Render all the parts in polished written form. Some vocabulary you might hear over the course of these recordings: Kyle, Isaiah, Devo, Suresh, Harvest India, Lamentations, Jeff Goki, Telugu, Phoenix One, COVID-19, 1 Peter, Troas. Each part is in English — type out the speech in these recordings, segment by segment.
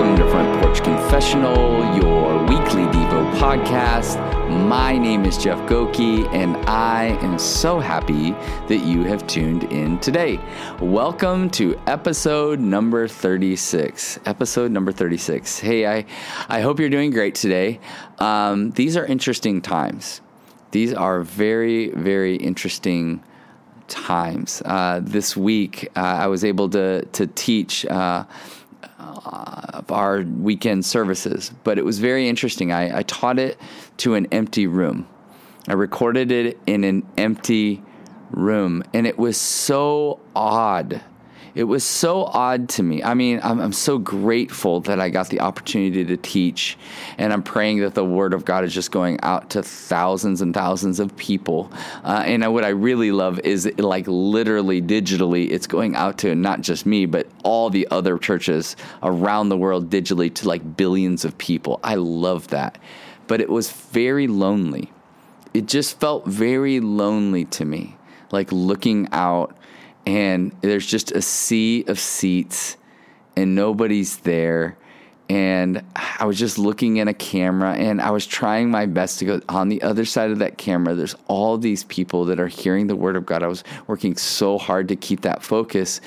Welcome to Front Porch Confessional, your weekly Devo podcast. My name is Jeff Goki, and I am so happy that you have tuned in today. Welcome to episode number 36. Hey, I hope you're doing great today. These are interesting times. These are very, very interesting times. This week, I was able to teach of our weekend services, but it was very interesting. I taught it to an empty room. I recorded it in an empty room, and it was so odd. It was so odd to me. I mean, I'm so grateful that I got the opportunity to teach, and I'm praying that the Word of God is just going out to thousands and thousands of people. And what I really love is, like, literally digitally, it's going out to not just me, but all the other churches around the world digitally to, like, billions of people. I love that. But it was very lonely. It just felt very lonely to me, like looking out. And there's just a sea of seats and nobody's there. And I was just looking at a camera, and I was trying my best to go on the other side of that camera. There's all these people that are hearing the Word of God. I was working so hard to keep that focus.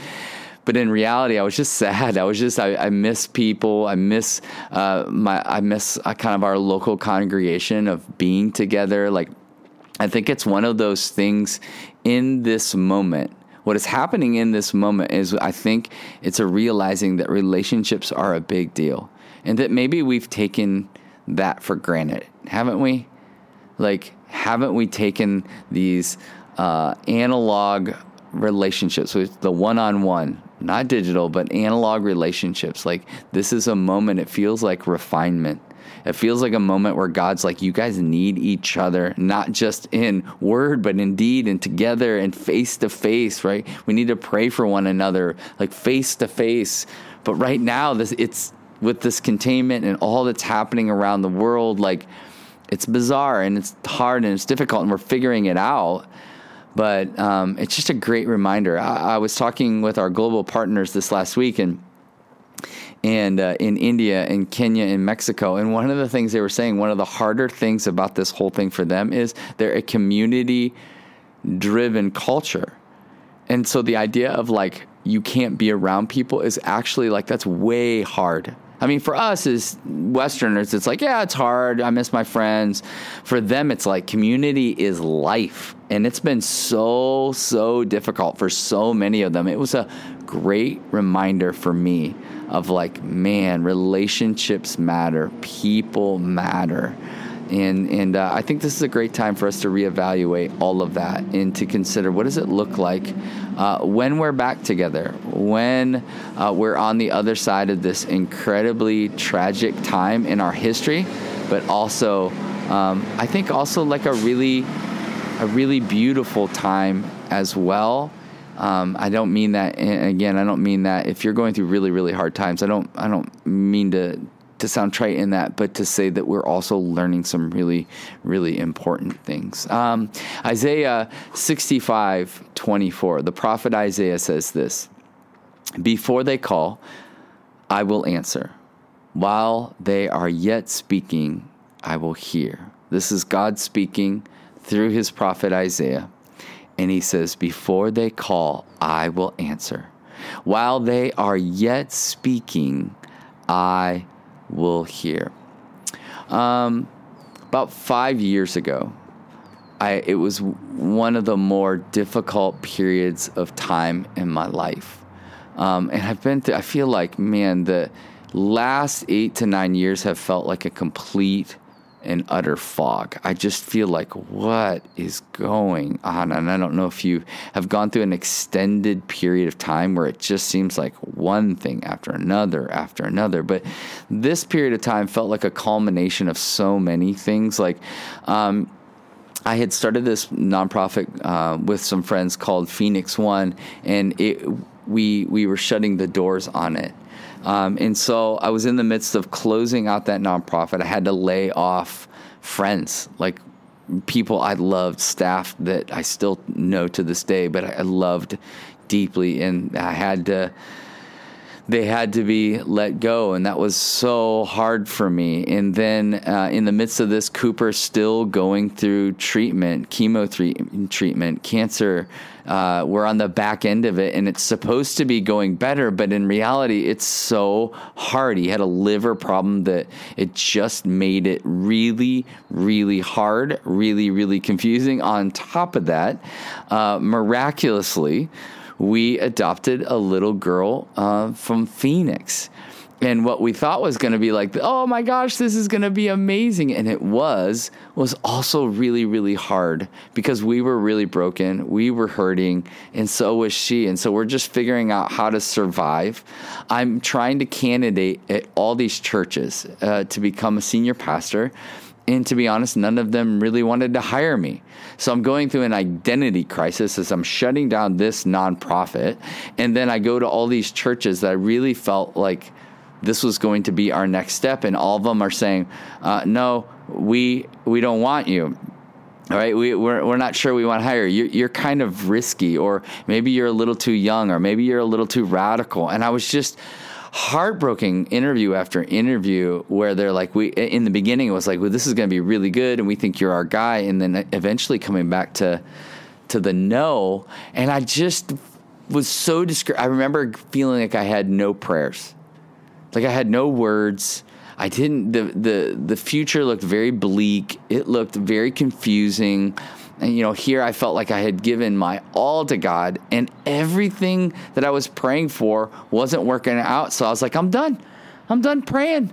But in reality, I was just sad. I miss people. I miss kind of our local congregation of being together. Like, I think it's one of those things in this moment. What is happening in this moment is, I think it's a realizing that relationships are a big deal, and that maybe we've taken that for granted, haven't we? Like, haven't we taken these analog relationships with the one-on-one, not digital, but analog relationships? Like, this is a moment, it feels like refinement. It feels like a moment where God's like, you guys need each other, not just in word, but in deed and together and face to face, right? We need to pray for one another, like face to face. But right now, it's with this containment and all that's happening around the world, like, it's bizarre and it's hard and it's difficult, and we're figuring it out. But it's just a great reminder. I was talking with our global partners this last week, and in India and Kenya and Mexico. And one of the things they were saying, one of the harder things about this whole thing for them is they're a community-driven culture. And so the idea of, like, you can't be around people is actually, like, that's way hard. I mean, for us as Westerners, it's like, yeah, it's hard. I miss my friends. For them, it's like community is life. And it's been so, so difficult for so many of them. It was a great reminder for me of, like, man, relationships matter, people matter. And I think this is a great time for us to reevaluate all of that and to consider, what does it look like when we're back together, when we're on the other side of this incredibly tragic time in our history, but also, I think also, like, a really beautiful time as well. I don't mean that. Again, I don't mean that if you're going through really, really hard times. I don't mean to sound trite in that, but to say that we're also learning some really, really important things. Isaiah 65:24, the prophet Isaiah says this: "Before they call, I will answer. While they are yet speaking, I will hear." This is God speaking through his prophet Isaiah. And he says, before they call, I will answer. While they are yet speaking, I will hear. About 5 years ago, it was one of the more difficult periods of time in my life. And I've been through, I feel like, man, the last 8 to 9 years have felt like a complete and utter fog. I just feel like, what is going on? And I don't know if you have gone through an extended period of time where it just seems like one thing after another after another. But this period of time felt like a culmination of so many things. Like, I had started this nonprofit with some friends called Phoenix One, and we were shutting the doors on it. And so I was in the midst of closing out that nonprofit. I had to lay off friends, like people I loved, staff that I still know to this day, but I loved deeply. And I had to they had to be let go. And that was so hard for me. And then in the midst of this, Cooper still going through treatment, chemo treatment, cancer. We're on the back end of it, and it's supposed to be going better, but in reality, it's so hard. He had a liver problem that it just made it really, really hard, really, really confusing. On top of that, miraculously, we adopted a little girl from Phoenix. And what we thought was going to be like, oh my gosh, this is going to be amazing. And it was also really, really hard because we were really broken. We were hurting. And so was she. And so we're just figuring out how to survive. I'm trying to candidate at all these churches to become a senior pastor. And to be honest, none of them really wanted to hire me. So I'm going through an identity crisis as I'm shutting down this nonprofit. And then I go to all these churches that I really felt like this was going to be our next step. And all of them are saying, no, we don't want you. All right. We're not sure we want to hire you. You're kind of risky, or maybe you're a little too young, or maybe you're a little too radical. And I was just heartbroken interview after interview where they're like, in the beginning, it was like, well, this is going to be really good. And we think you're our guy. And then eventually coming back to the no. And I just was so I remember feeling like I had no prayers. Like I had no words. I didn't, the future looked very bleak. It looked very confusing. And, here I felt like I had given my all to God, and everything that I was praying for wasn't working out. So I was like, I'm done praying.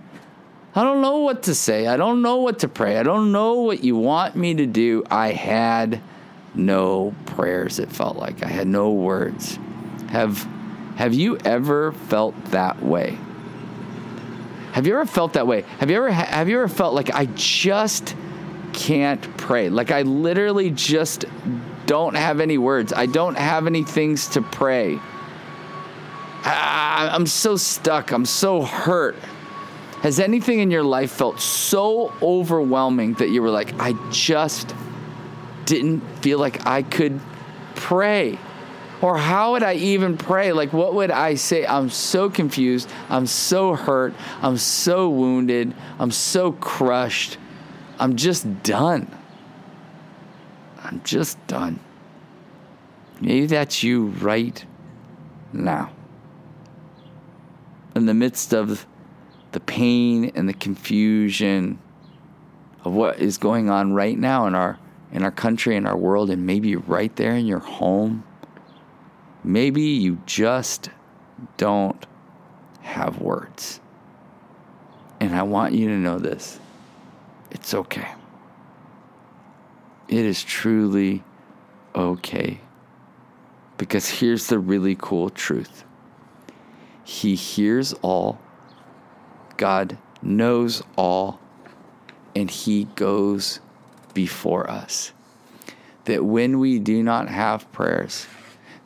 I don't know what to say. I don't know what to pray. I don't know what you want me to do. I had no prayers. It felt like I had no words. Have you ever felt that way? Have you ever felt that way? Have you ever felt like I just can't pray? Like I literally just don't have any words. I don't have any things to pray. I'm so stuck. I'm so hurt. Has anything in your life felt so overwhelming that you were like, I just didn't feel like I could pray? Or how would I even pray? Like, what would I say? I'm so confused. I'm so hurt. I'm so wounded. I'm so crushed. I'm just done. I'm just done. Maybe that's you right now. In the midst of the pain and the confusion of what is going on right now in our country, in our world, and maybe right there in your home. Maybe you just don't have words. And I want you to know this. It's okay. It is truly okay. Because here's the really cool truth. He hears all. God knows all. And he goes before us. That when we do not have prayers,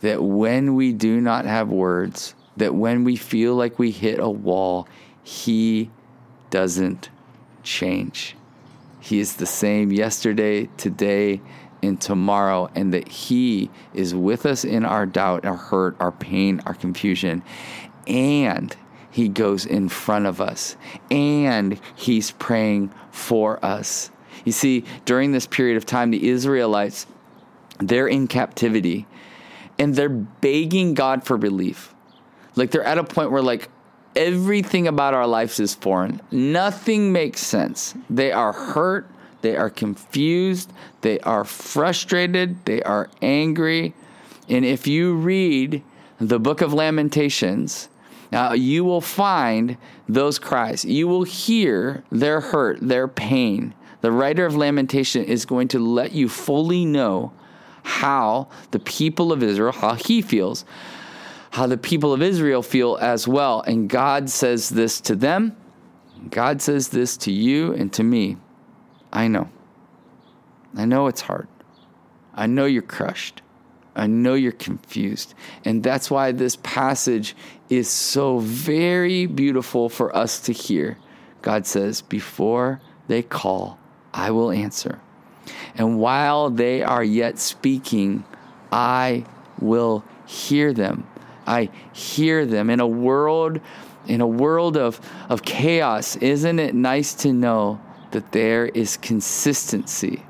that when we do not have words, that when we feel like we hit a wall, he doesn't change. He is the same yesterday, today, and tomorrow, and that he is with us in our doubt, our hurt, our pain, our confusion, and he goes in front of us, and he's praying for us. You see, during this period of time, the Israelites, they're in captivity. And they're begging God for relief. Like they're at a point where like everything about our lives is foreign. Nothing makes sense. They are hurt. They are confused. They are frustrated. They are angry. And if you read the book of Lamentations, you will find those cries. You will hear their hurt, their pain. The writer of Lamentation is going to let you fully know how the people of Israel, how he feels, how the people of Israel feel as well. And God says this to them. God says this to you and to me. I know. I know it's hard. I know you're crushed. I know you're confused. And that's why this passage is so very beautiful for us to hear. God says, before they call, I will answer. And while they are yet speaking, I will hear them. I hear them. In a world of chaos, isn't it nice to know that there is consistency,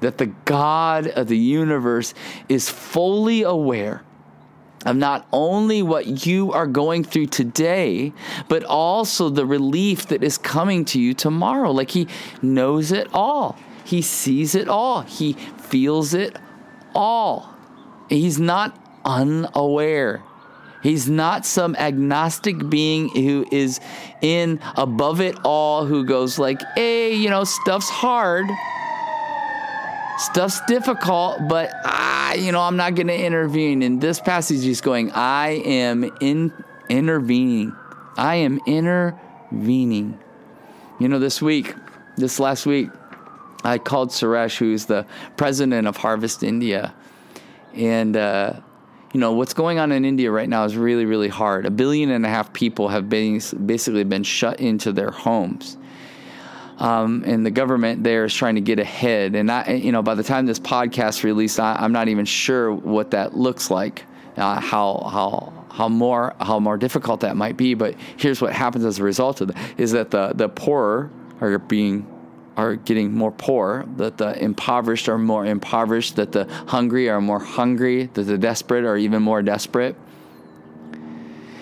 that the God of the universe is fully aware of not only what you are going through today, but also the relief that is coming to you tomorrow? Like, he knows it all. He sees it all. He feels it all. He's not unaware. He's not some agnostic being who is in above it all, who goes like, hey, stuff's hard. Stuff's difficult, but I'm not going to intervene. In this passage, he's going, I am intervening. This last week, I called Suresh, who's the president of Harvest India. And, what's going on in India right now is really, really hard. 1.5 billion people have basically been shut into their homes. And the government there is trying to get ahead. And by the time this podcast released, I'm not even sure what that looks like, how more difficult that might be. But here's what happens as a result of that: is that the poorer are getting more poor, that the impoverished are more impoverished, that the hungry are more hungry, that the desperate are even more desperate.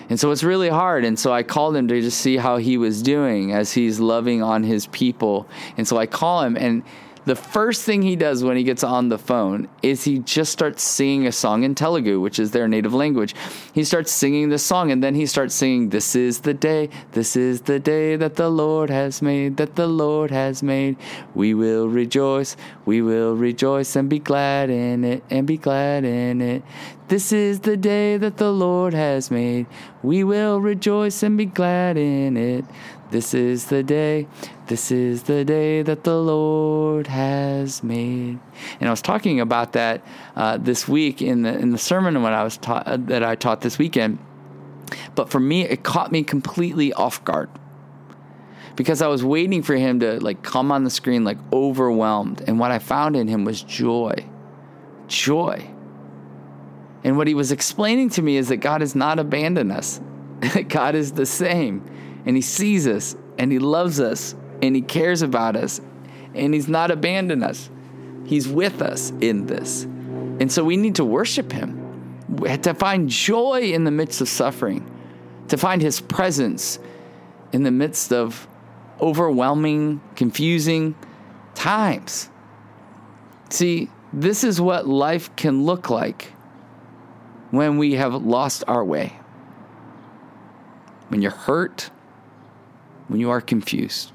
And so it's really hard. And so I called him to just see how he was doing as he's loving on his people. And so I call him, and the first thing he does when he gets on the phone is he just starts singing a song in Telugu, which is their native language. He starts singing this song, and then he starts singing, this is the day that the Lord has made. We will rejoice and be glad in it, and be glad in it. This is the day that the Lord has made. We will rejoice and be glad in it. This is the day that the Lord has made. And I was talking about that this week in the sermon that I taught this weekend. But for me, it caught me completely off guard, because I was waiting for him to come on the screen overwhelmed. And what I found in him was joy. And what he was explaining to me is that God has not abandoned us. God is the same, and he sees us, and he loves us, and he cares about us, and he's not abandoned us. He's with us in this. And so we need to worship him, to find joy in the midst of suffering, to find his presence in the midst of overwhelming, confusing times. See, this is what life can look like when we have lost our way, when you're hurt, when you are confused,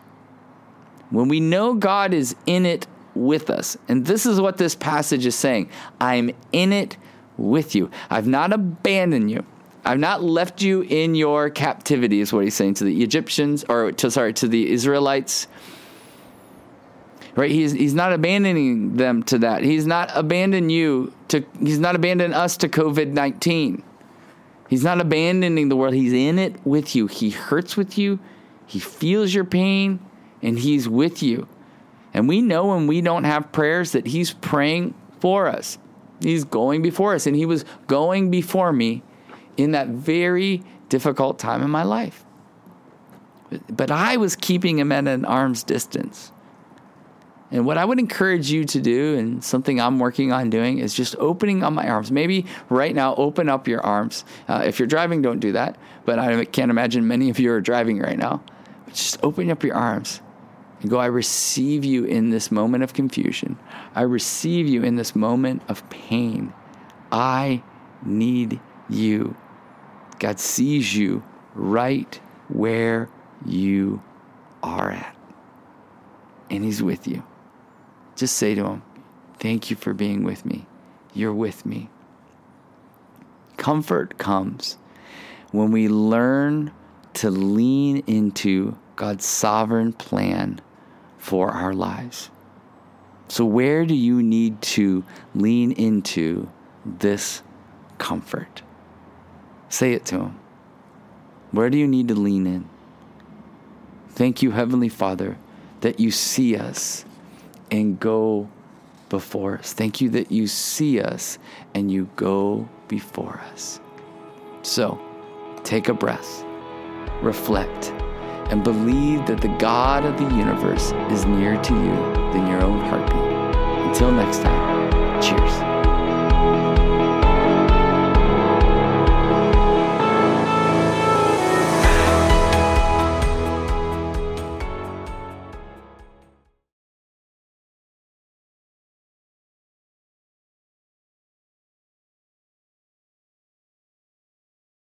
when we know God is in it with us. And this is what this passage is saying. I'm in it with you. I've not abandoned you. I've not left you in your captivity, is what he's saying to the Egyptians, to the Israelites. Right? He's not abandoning them to that. He's not abandoned us to COVID-19. He's not abandoning the world. He's in it with you. He hurts with you. He feels your pain, and he's with you. And we know when we don't have prayers that he's praying for us. He's going before us, and he was going before me in that very difficult time in my life. But I was keeping him at an arm's distance. And what I would encourage you to do, and something I'm working on doing, is just opening up my arms. Maybe right now, open up your arms. If you're driving, don't do that. But I can't imagine many of you are driving right now. But just open up your arms and go, I receive you in this moment of confusion. I receive you in this moment of pain. I need you. God sees you right where you are at, and he's with you. Just say to him, thank you for being with me. You're with me. Comfort comes when we learn to lean into God's sovereign plan for our lives. So where do you need to lean into this comfort? Say it to him. Where do you need to lean in? Thank you, Heavenly Father, that you see us and go before us. Thank you that you see us and you go before us. So take a breath, reflect, and believe that the God of the universe is nearer to you than your own heartbeat. Until next time, cheers.